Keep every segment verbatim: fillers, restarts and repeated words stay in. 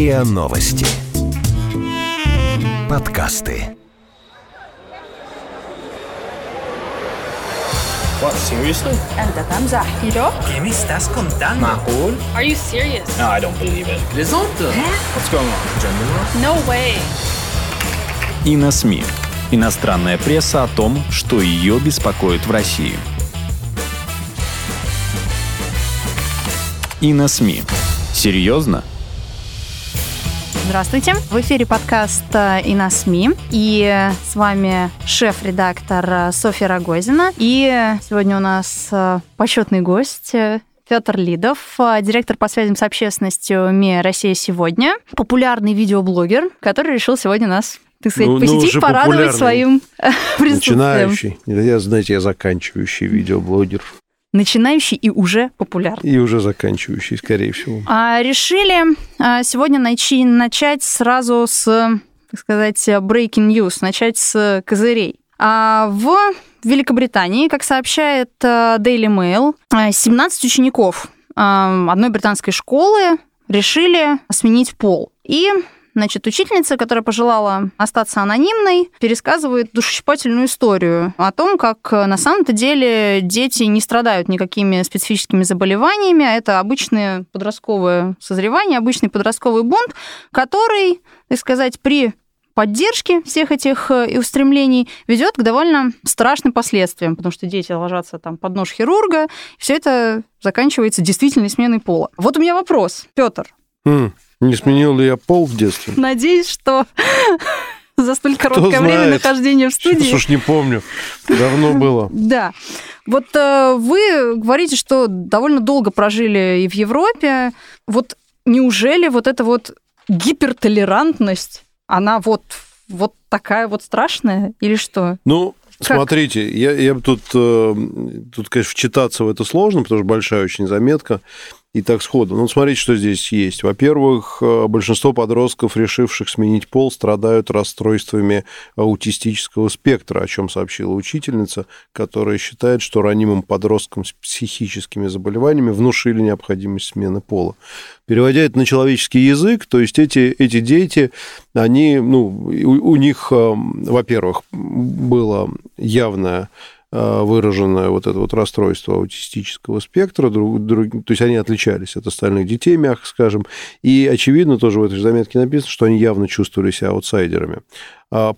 РИА Новости. Подкасты. What, seriously? أنت تمزح. Yo? ¿Qué me estás contando? معقول? Are you serious? No, I don't believe it. Plezante. What's going on? Gender war? No way. ИноСМИ. Иностранная пресса о том, что ее беспокоит в России. ИноСМИ. Серьезно? Здравствуйте. В эфире подкаст ИноСМИ. И с вами шеф-редактор Софья Рогозина. И сегодня у нас почетный гость Петр Лидов, директор по связям с общественностью МИА «Россия сегодня», популярный видеоблогер, который решил сегодня нас, так сказать, ну, посетить, ну, порадовать своим присутствием. Начинающий. Я, знаете, я заканчивающий видеоблогер. Начинающий и уже популярный. И уже заканчивающий, скорее всего. А решили сегодня начи- начать сразу с, так сказать, breaking news, начать с козырей. А в Великобритании, как сообщает Daily Mail, семнадцать учеников одной британской школы решили сменить пол. И, значит, учительница, которая пожелала остаться анонимной, пересказывает душещипательную историю о том, как на самом-то деле дети не страдают никакими специфическими заболеваниями, а это обычное подростковое созревание, обычный подростковый бунт, который, так сказать, при поддержки всех этих и устремлений ведет к довольно страшным последствиям, потому что дети ложатся там под нож хирурга, и все это заканчивается действительной сменой пола. Вот у меня вопрос, Петр. Mm, не сменил ли я пол в детстве? Надеюсь, что за столь короткое время нахождения в студии. Что ж, не помню, давно было. Да. Вот вы говорите, что довольно долго прожили и в Европе. Вот неужели вот эта вот гипертолерантность, она вот, вот такая вот страшная или что? Ну, как? Смотрите, я, я тут, тут, конечно, вчитаться в это сложно, потому что большая очень заметка, и так сходу. Но смотрите, что здесь есть. Во-первых, большинство подростков, решивших сменить пол, страдают расстройствами аутистического спектра, о чем сообщила учительница, которая считает, что ранимым подросткам с психическими заболеваниями внушили необходимость смены пола. Переводя это на человеческий язык, то есть эти, эти дети, они, ну, у, у них, во-первых, было явное выраженное вот это вот расстройство аутистического спектра, друг, друг, то есть они отличались от остальных детей, мягко скажем, и, очевидно, тоже в этой же заметке написано, что они явно чувствовали себя аутсайдерами.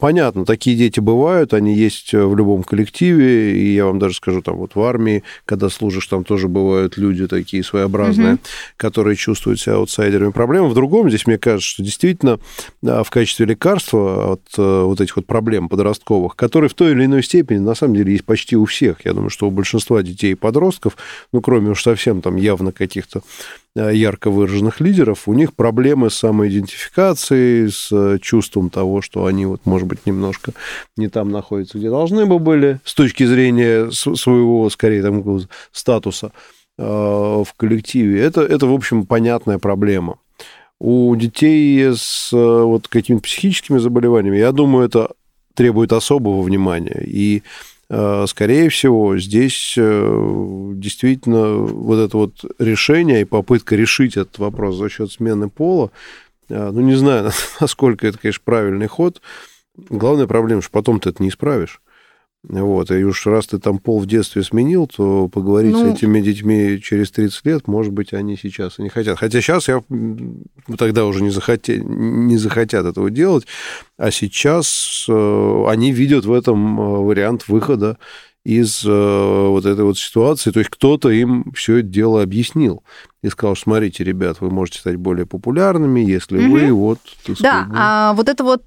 Понятно, такие дети бывают, они есть в любом коллективе, и я вам даже скажу, там вот в армии, когда служишь, там тоже бывают люди такие своеобразные, mm-hmm. которые чувствуют себя аутсайдерами. Проблема в другом, здесь мне кажется, что действительно в качестве лекарства от вот этих вот проблем подростковых, которые в той или иной степени, на самом деле, есть почти у всех, я думаю, что у большинства детей и подростков, ну, кроме уж совсем там явно каких-то ярко выраженных лидеров, у них проблемы с самоидентификацией, с чувством того, что они, вот, может быть, немножко не там находятся, где должны бы были, с точки зрения своего, скорее, там, статуса в коллективе. Это, это, в общем, понятная проблема. У детей с вот какими-то психическими заболеваниями, я думаю, это требует особого внимания. И скорее всего, здесь действительно вот это вот решение и попытка решить этот вопрос за счет смены пола, ну, не знаю, насколько это, конечно, правильный ход. Главная проблема, что потом ты это не исправишь. Вот, и уж раз ты там пол в детстве сменил, то поговорить, ну, с этими детьми через тридцать лет, может быть, они сейчас и не хотят. Хотя сейчас я тогда уже не, захоте... не захотят этого делать, а сейчас они видят в этом вариант выхода из вот этой вот ситуации. То есть кто-то им все это дело объяснил и сказал, что, смотрите, ребят, вы можете стать более популярными, если mm-hmm. вы вот... Да, сказать, ну... а вот эта вот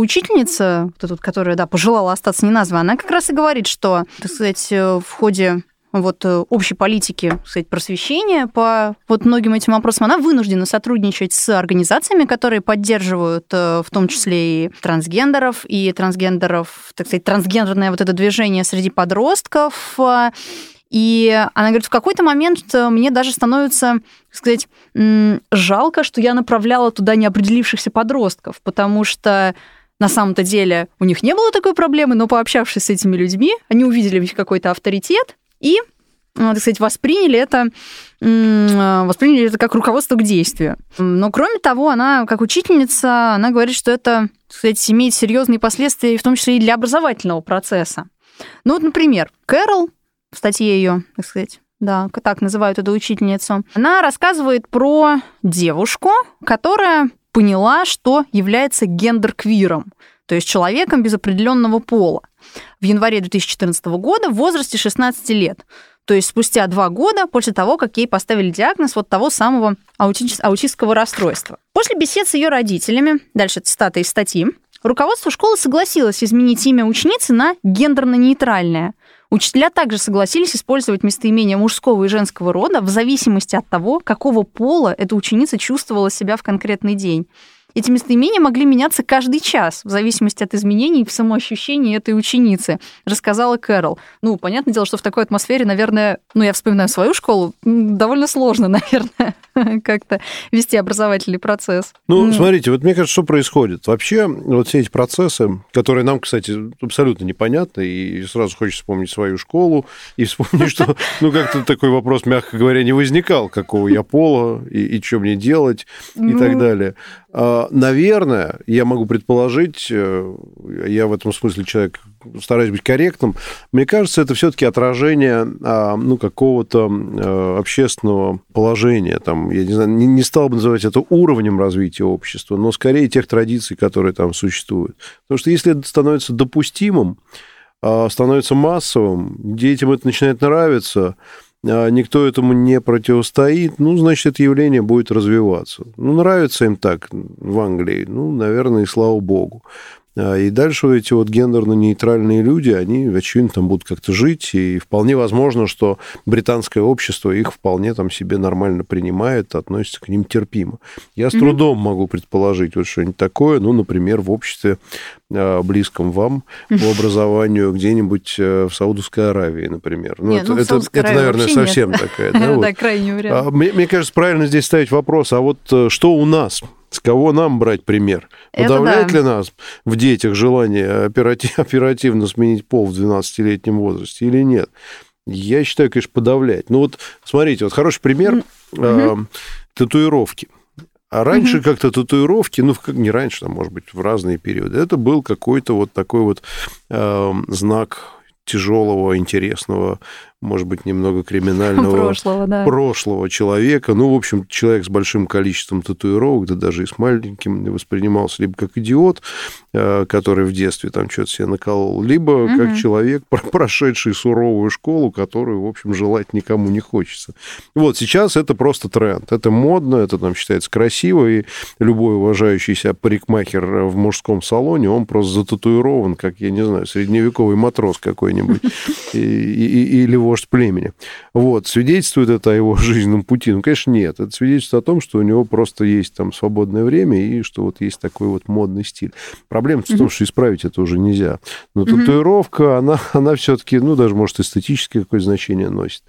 учительница, вот эта, которая, да, пожелала остаться неназванной, она как раз и говорит, что, так сказать, в ходе вот общей политики, так сказать, просвещения по вот многим этим вопросам, она вынуждена сотрудничать с организациями, которые поддерживают в том числе и трансгендеров, и трансгендеров, так сказать, трансгендерное вот это движение среди подростков. И она говорит, в какой-то момент мне даже становится, так сказать, жалко, что я направляла туда неопределившихся подростков, потому что на самом-то деле у них не было такой проблемы, но пообщавшись с этими людьми, они увидели в них какой-то авторитет, и так сказать, восприняли это, восприняли это как руководство к действию. Но, кроме того, она, как учительница, она говорит, что это, так сказать, имеет серьезные последствия, в том числе и для образовательного процесса. Ну вот, например, Кэрол, в статье ее, так сказать, да, так называют эту учительницу, она рассказывает про девушку, которая поняла, что является гендерквиром, то есть человеком без определенного пола, в январе две тысячи четырнадцатого года в возрасте шестнадцати лет. То есть спустя два года после того, как ей поставили диагноз вот того самого аутистского расстройства. После бесед с ее родителями, дальше цитата из статьи, руководство школы согласилось изменить имя ученицы на гендерно-нейтральное. Учителя также согласились использовать местоимения мужского и женского рода в зависимости от того, какого пола эта ученица чувствовала себя в конкретный день. Эти местоимения могли меняться каждый час в зависимости от изменений в самоощущении этой ученицы, рассказала Кэрол. Ну, понятное дело, что в такой атмосфере, наверное, ну, я вспоминаю свою школу, довольно сложно, наверное, как-то вести образовательный процесс. Ну, mm. смотрите, вот мне кажется, что происходит. Вообще, вот все эти процессы, которые нам, кстати, абсолютно непонятны, и сразу хочется вспомнить свою школу, и вспомнить, что, ну, как-то такой вопрос, мягко говоря, не возникал, какого я пола, и, и что мне делать, и mm. так далее. А, наверное, я могу предположить, я в этом смысле человек, стараюсь быть корректным, мне кажется, это все-таки отражение, ну, какого-то общественного положения, там, я не знаю, не стал бы называть это уровнем развития общества, но скорее тех традиций, которые там существуют. Потому что если это становится допустимым, становится массовым, детям это начинает нравиться, никто этому не противостоит, ну, значит, это явление будет развиваться. Ну, нравится им так в Англии, ну, наверное, и слава богу. И дальше вот эти вот гендерно-нейтральные люди, они, очевидно, там будут как-то жить, и вполне возможно, что британское общество их вполне там себе нормально принимает, относится к ним терпимо. Я с mm-hmm. трудом могу предположить вот что-нибудь такое, ну, например, в обществе, близком вам, по образованию, где-нибудь в Саудовской Аравии, например. Ну, нет, это, ну, это, это, наверное, совсем нет. такая. Да, вот. Да, крайне вариант. Мне, мне кажется, правильно здесь ставить вопрос, а вот что у нас? С кого нам брать пример? Подавляет ли нас в детях желание оперативно сменить пол в двенадцатилетнем возрасте или нет? Я считаю, конечно, подавляет. Ну вот, смотрите, вот хороший пример mm-hmm. татуировки. А раньше mm-hmm. как-то татуировки, ну, как не раньше, там, может быть, в разные периоды, это был какой-то вот такой вот э, знак тяжелого, интересного, может быть, немного криминального прошлого, да. прошлого человека. Ну, в общем, человек с большим количеством татуировок, да даже и с маленьким, воспринимался либо как идиот, который в детстве там что-то себе наколол, либо угу. как человек, прошедший суровую школу, которую, в общем, желать никому не хочется. Вот сейчас это просто тренд. Это модно, это там считается красиво, и любой уважающий себя парикмахер в мужском салоне, он просто зататуирован, как, я не знаю, средневековый матрос какой-нибудь. Или вот вождь племени. Вот. Свидетельствует это о его жизненном пути? Ну, конечно, нет. Это свидетельствует о том, что у него просто есть там свободное время и что вот есть такой вот модный стиль. Проблема mm-hmm. в том, что исправить это уже нельзя. Но mm-hmm. татуировка, она, она все-таки, ну, даже, может, эстетическое какое-то значение носит.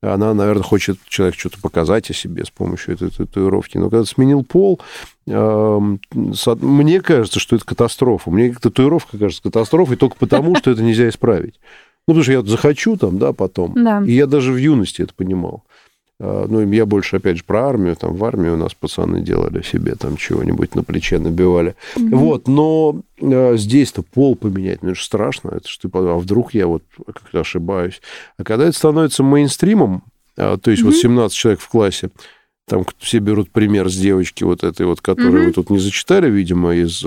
Она, наверное, хочет человек что-то показать о себе с помощью этой татуировки. Но когда сменил пол, мне кажется, что это катастрофа. Мне татуировка кажется катастрофой только потому, что это нельзя исправить. Ну, потому что я захочу там, да, потом. Да. И я даже в юности это понимал. Ну, я больше, опять же, про армию. Там в армии у нас пацаны делали себе там чего-нибудь на плече набивали. Mm-hmm. Вот, но здесь-то пол поменять, ну, это же страшно. Это же ты подумал, а вдруг я вот как-то ошибаюсь. А когда это становится мейнстримом, то есть mm-hmm. вот семнадцать человек в классе, там все берут пример с девочки вот этой вот, которую mm-hmm. вы тут не зачитали, видимо, из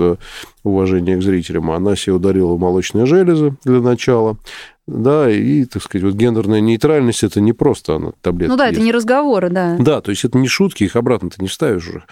уважения к зрителям. Она себе ударила в молочные железы для начала. Да, и, так сказать, вот гендерная нейтральность, это не просто она таблетка. Ну да, есть. Это не разговоры, да. Да, то есть это не шутки, их обратно ты не вставишь уже.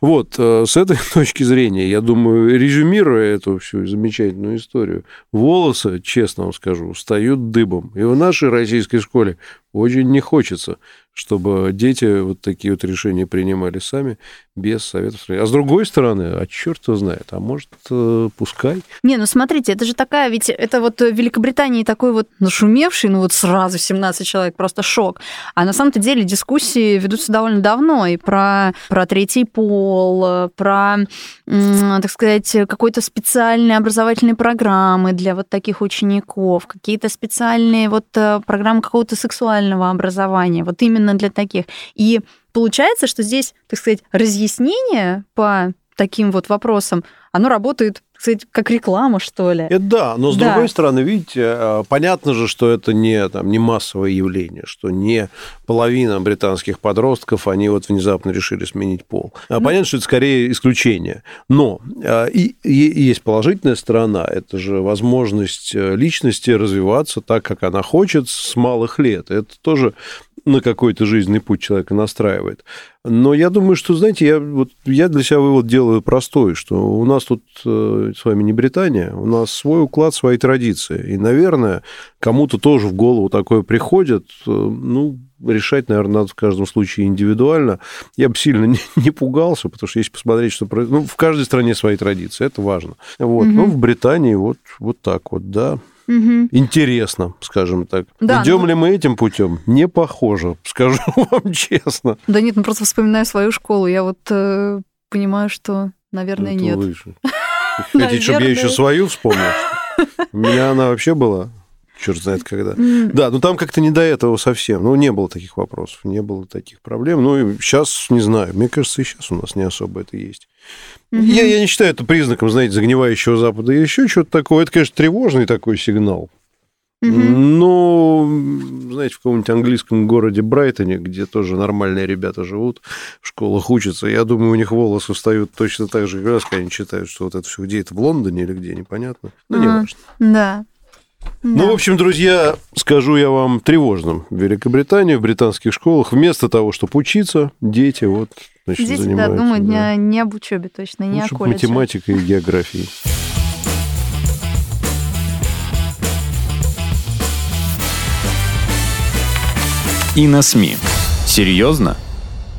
Вот, с этой точки зрения, я думаю, резюмируя эту всю замечательную историю, волосы, честно вам скажу, встают дыбом. И в нашей российской школе очень не хочется, чтобы дети вот такие вот решения принимали сами, без Совета страны. А с другой стороны, а черт его знает, а может, э, пускай. Не, ну смотрите, это же такая, ведь это вот в Великобритании такой вот нашумевший, ну вот сразу семнадцать человек, просто шок. А на самом-то деле дискуссии ведутся довольно давно, и про, про третий пол, про, так сказать, какой-то специальные образовательные программы для вот таких учеников, какие-то специальные вот программы какого-то сексуального образования, вот именно для таких. И получается, что здесь, так сказать, разъяснение по таким вот вопросам, оно работает, так сказать, как реклама, что ли. Это да, но с да. другой стороны, видите, понятно же, что это не, там, не массовое явление, что не половина британских подростков, они вот внезапно решили сменить пол. Понятно, ну... что это скорее исключение. Но и, и есть положительная сторона, это же возможность личности развиваться так, как она хочет, с малых лет. Это тоже... на какой-то жизненный путь человека настраивает. Но я думаю, что, знаете, я, вот, я для себя вывод делаю простой, что у нас тут э, с вами не Британия, у нас свой уклад, свои традиции. И, наверное, кому-то тоже в голову такое приходит, э, ну, решать, наверное, надо в каждом случае индивидуально. Я бы сильно не, не пугался, потому что если посмотреть, что... Ну, в каждой стране свои традиции, это важно. Вот. Mm-hmm. Ну, в Британии вот, вот так вот, да. Угу. Интересно, скажем так. Да, Идем ну... ли мы этим путем? Не похоже, скажу вам честно. Да нет, ну просто вспоминаю свою школу. Я вот э, понимаю, что, наверное, ну, нет. Лучше. Хотите, чтобы я еще свою вспомнил? У меня она вообще была? Черт знает когда. Да, ну там как-то не до этого совсем. Ну, не было таких вопросов, не было таких проблем. Ну, и сейчас, не знаю, мне кажется, и сейчас у нас не особо это есть. Mm-hmm. Я, я не считаю это признаком, знаете, загнивающего Запада или еще чего-то такого. Это, конечно, тревожный такой сигнал. Mm-hmm. Но, знаете, в каком-нибудь английском городе Брайтоне, где тоже нормальные ребята живут, в школах учатся, я думаю, у них волосы встают точно так же, когда они читают, что вот это все где-то в Лондоне или где, непонятно. Ну, не важно. Mm-hmm. Да. Ну, да. В общем, друзья, скажу я вам тревожным. В Великобритании, в британских школах, вместо того, чтобы учиться, дети вот, значит, дети, занимаются. Дети, да, думают да. Не, не об учебе точно, не ну, о колледже. Математикой и географией. ИноСМИ. Серьезно?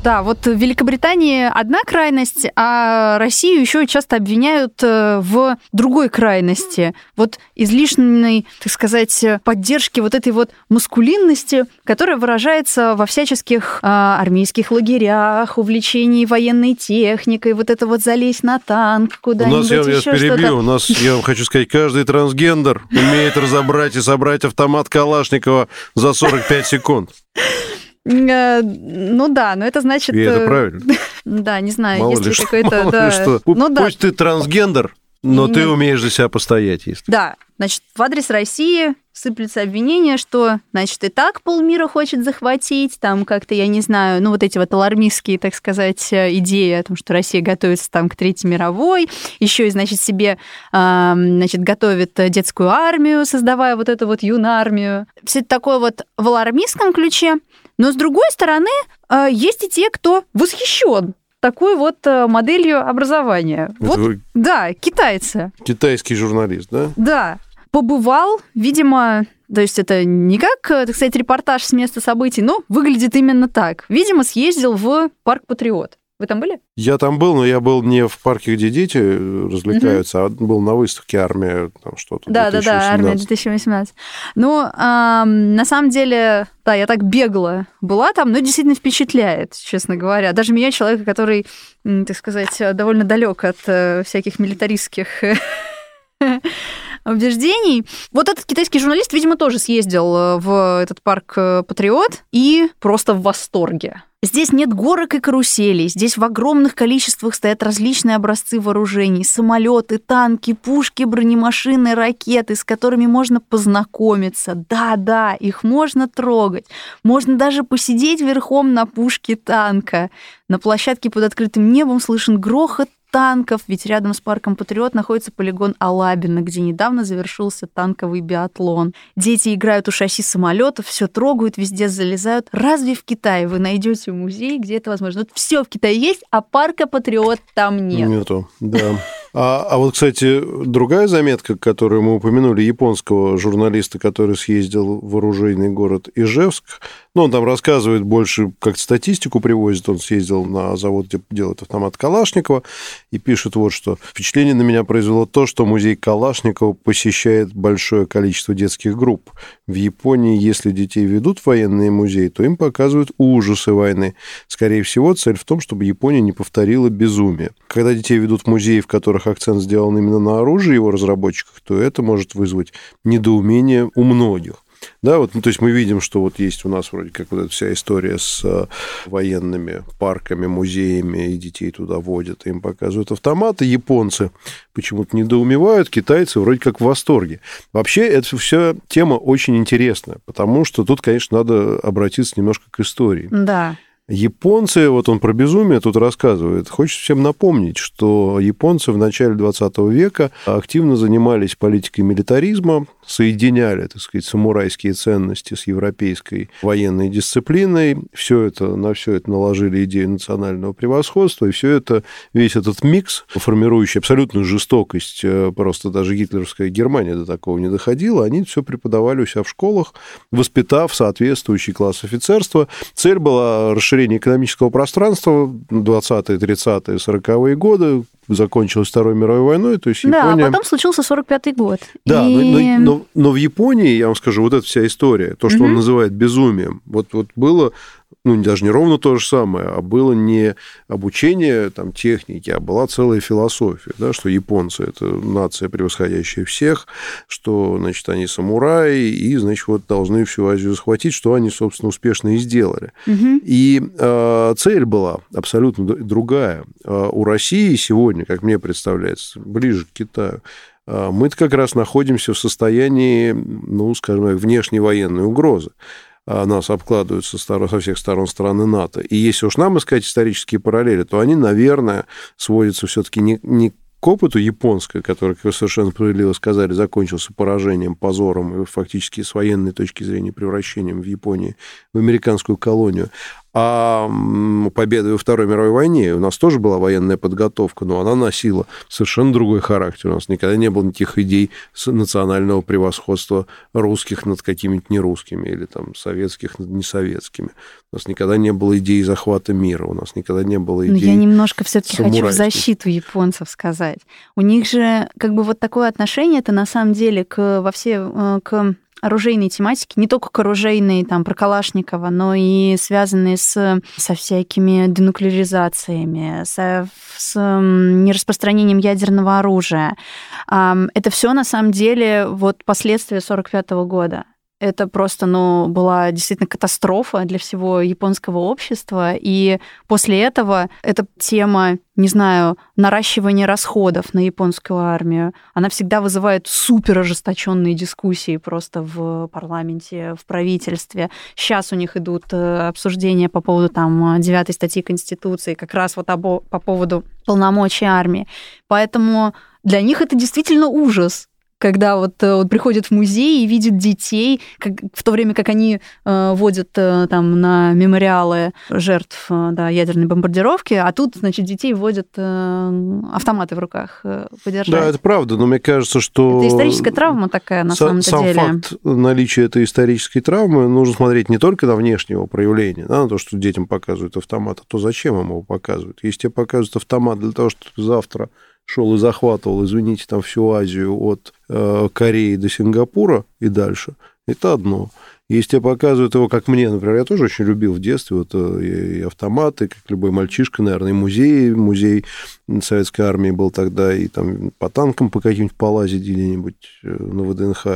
Да, вот в Великобритании одна крайность, а Россию еще часто обвиняют в другой крайности. Вот излишней, так сказать, поддержки вот этой вот маскулинности, которая выражается во всяческих а, армейских лагерях, увлечении военной техникой, вот это вот залезть на танк куда-нибудь, еще что-то. У нас, я вас перебью, у нас, я вам хочу сказать, каждый трансгендер умеет разобрать и собрать автомат Калашникова за сорок пять секунд. Ну да, но это значит... И это правильно. Да, не знаю, мало если какой-то... Мало да. ли что. Ну, да. Пусть ты трансгендер, но не... ты умеешь за себя постоять. Если... Да, значит, в адрес России сыплется обвинение, что, значит, и так полмира хочет захватить, там как-то, я не знаю, ну вот эти вот алармистские, так сказать, идеи о том, что Россия готовится там к Третьей мировой, еще и, значит, себе, значит, готовит детскую армию, создавая вот эту вот юнармию. Все это такое вот в алармистском ключе. Но, с другой стороны, есть и те, кто восхищен такой вот моделью образования. Это вот, вы... Да, китайцы. Китайский журналист, да? Да. Побывал, видимо... То есть это не как, так сказать, репортаж с места событий, но выглядит именно так. Видимо, съездил в парк «Патриот». Вы там были? Я там был, но я был не в парке, где дети развлекаются, uh-huh. а был на выставке «Армия» там что-то. Да-да-да, «Армия две тысячи восемнадцать». Ну, э, на самом деле, да, я так бегала была там, но действительно впечатляет, честно говоря. Даже меня, человека, который, так сказать, довольно далек от всяких милитаристских убеждений. Вот этот китайский журналист, видимо, тоже съездил в этот парк «Патриот» и просто в восторге. Здесь нет горок и каруселей, здесь в огромных количествах стоят различные образцы вооружений, самолеты, танки, пушки, бронемашины, ракеты, с которыми можно познакомиться. Да-да, их можно трогать. Можно даже посидеть верхом на пушке танка. На площадке под открытым небом слышен грохот танков, ведь рядом с парком «Патриот» находится полигон Алабина, где недавно завершился танковый биатлон. Дети играют у шасси самолетов, все трогают, везде залезают. Разве в Китае вы найдете музей, где это возможно? Вот все в Китае есть, а парка «Патриот» там нет. Нету, да. А, а вот, кстати, другая заметка, которую мы упомянули, японского журналиста, который съездил в оружейный город Ижевск, Ну, он там рассказывает больше, как статистику привозит. Он съездил на завод, где делают автомат Калашникова, и пишет вот что. Впечатление на меня произвело то, что музей Калашникова посещает большое количество детских групп. В Японии, если детей ведут в военные музеи, то им показывают ужасы войны. Скорее всего, цель в том, чтобы Япония не повторила безумие. Когда детей ведут в музеи, в которых акцент сделан именно на оружие его разработчиков, то это может вызвать недоумение у многих. Да, вот, ну, то есть мы видим, что вот есть у нас вроде как вот эта вся история с военными парками, музеями, и детей туда водят, им показывают автоматы. Японцы почему-то недоумевают, китайцы вроде как в восторге. Вообще, это вся тема очень интересная, потому что тут, конечно, надо обратиться немножко к истории. Да. Японцы, вот он про безумие тут рассказывает, хочется всем напомнить, что японцы в начале двадцатого века активно занимались политикой милитаризма, соединяли, так сказать, самурайские ценности с европейской военной дисциплиной, все это, на все это наложили идею национального превосходства, и все это, весь этот микс, формирующий абсолютную жестокость, просто даже гитлеровская Германия до такого не доходила, они все преподавали у себя в школах, воспитав соответствующий класс офицерства. Цель была расширение экономического пространства, двадцатые, тридцатые, сороковые годы, закончилась Второй мировой войной, то есть Япония... Да, а потом случился сорок пятый год. Да, и... но, но, но в Японии, я вам скажу, вот эта вся история, то, что угу. он называет безумием, вот, вот было... ну, даже не ровно то же самое, а было не обучение там, техники, а была целая философия, да, что японцы – это нация, превосходящая всех, что, значит, они самураи, и, значит, вот должны всю Азию захватить, что они, собственно, успешно и сделали. Угу. И э, цель была абсолютно другая. У России сегодня, как мне представляется, ближе к Китаю, э, мы-то как раз находимся в состоянии, ну, скажем так, внешней военной угрозы. Нас обкладывают со, сторон, со всех сторон страны НАТО. И если уж нам искать исторические параллели, то они, наверное, сводятся все-таки не, не к опыту японскому, который, как вы совершенно справедливо сказали, закончился поражением, позором и фактически с военной точки зрения превращением в Японии в американскую колонию, а победы во Второй мировой войне. У нас тоже была военная подготовка, но она носила совершенно другой характер. У нас никогда не было никаких идей национального превосходства русских над какими-то нерусскими или там, советских над несоветскими. У нас никогда не было идей захвата мира, у нас никогда не было идей... Я немножко все-таки хочу в защиту японцев сказать. У них же как бы вот такое отношение-то на самом деле к, во все... к... оружейной тематики, не только к оружейной, там, про Калашникова, но и связанные с, со всякими денуклеаризациями, со, с нераспространением ядерного оружия. Это все на самом деле, вот, последствия сорок пятого года. Это просто, ну, была действительно катастрофа для всего японского общества. И после этого эта тема, не знаю, наращивания расходов на японскую армию, она всегда вызывает супер ожесточенные дискуссии просто в парламенте, в правительстве. Сейчас у них идут обсуждения по поводу там девятой статьи Конституции, как раз вот обо... по поводу полномочий армии. Поэтому для них это действительно ужас. Когда вот он приходит в музей и видит детей, как, в то время как они э, водят э, там на мемориалы жертв э, да, ядерной бомбардировки, а тут, значит, детей водят э, автоматы в руках э, подержать. Да, это правда, но мне кажется, что... Это историческая травма такая, на сам, самом-то деле. Сам факт наличия этой исторической травмы нужно смотреть не только на внешнее его проявление, да, на то, что детям показывают автомат, а то, зачем им его показывают. Если тебе показывают автомат для того, чтобы завтра шел и захватывал, извините, там всю Азию от э, Кореи до Сингапура и дальше, это одно. Если тебе показывают его, как мне, например, я тоже очень любил в детстве вот, и автоматы, как любой мальчишка, наверное, и музей, музей советской армии был тогда, и там по танкам по каким-нибудь полазить где-нибудь на ВДНХ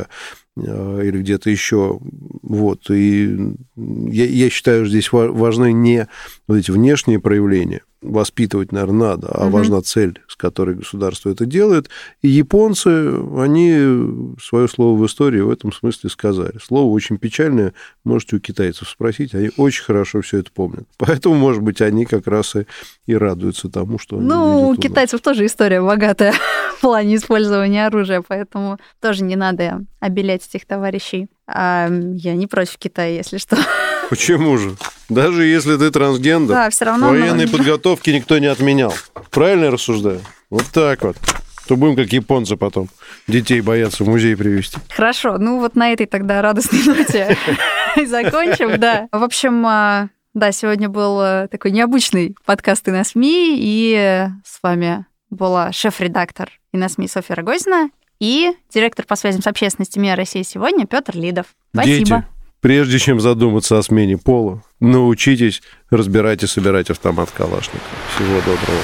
или где-то еще. Вот. И я, я считаю, что здесь важны не вот эти внешние проявления, воспитывать, наверное, надо, а угу. важна цель, с которой государство это делает. И японцы, они свое слово в истории в этом смысле сказали. Слово очень печальное, можете у китайцев спросить, они очень хорошо все это помнят. Поэтому, может быть, они как раз и, и радуются тому, что они Ну, у, у китайцев тоже история богатая в плане использования оружия, поэтому тоже не надо обелять этих товарищей. А я не против Китая, если что. Почему же? Даже если ты трансгендер, да, все равно военной подготовки никто не отменял. Правильно я рассуждаю? Вот так вот. то будем как японцы потом детей бояться в музей привезти. Хорошо, ну вот на этой тогда радостной ноте закончим, да. В общем, да, сегодня был такой необычный подкаст ИноСМИ, и с вами была шеф-редактор ИноСМИ Софья Рогозина и директор по связям с общественностью МИА «Россия сегодня» Петр Лидов. Спасибо. Дети, прежде чем задуматься о смене пола, научитесь разбирать и собирать автомат Калашникова. Всего доброго.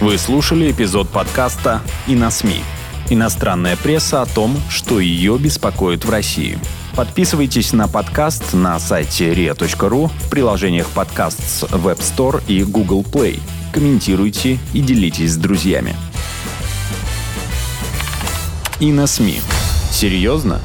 Вы слушали эпизод подкаста «ИноСМИ». Иностранная пресса о том, что ее беспокоит в России. Подписывайтесь на подкаст на сайте риа точка ру, в приложениях подкаст с Web Store и Google Play. Комментируйте и делитесь с друзьями. ИноСМИ. Серьезно?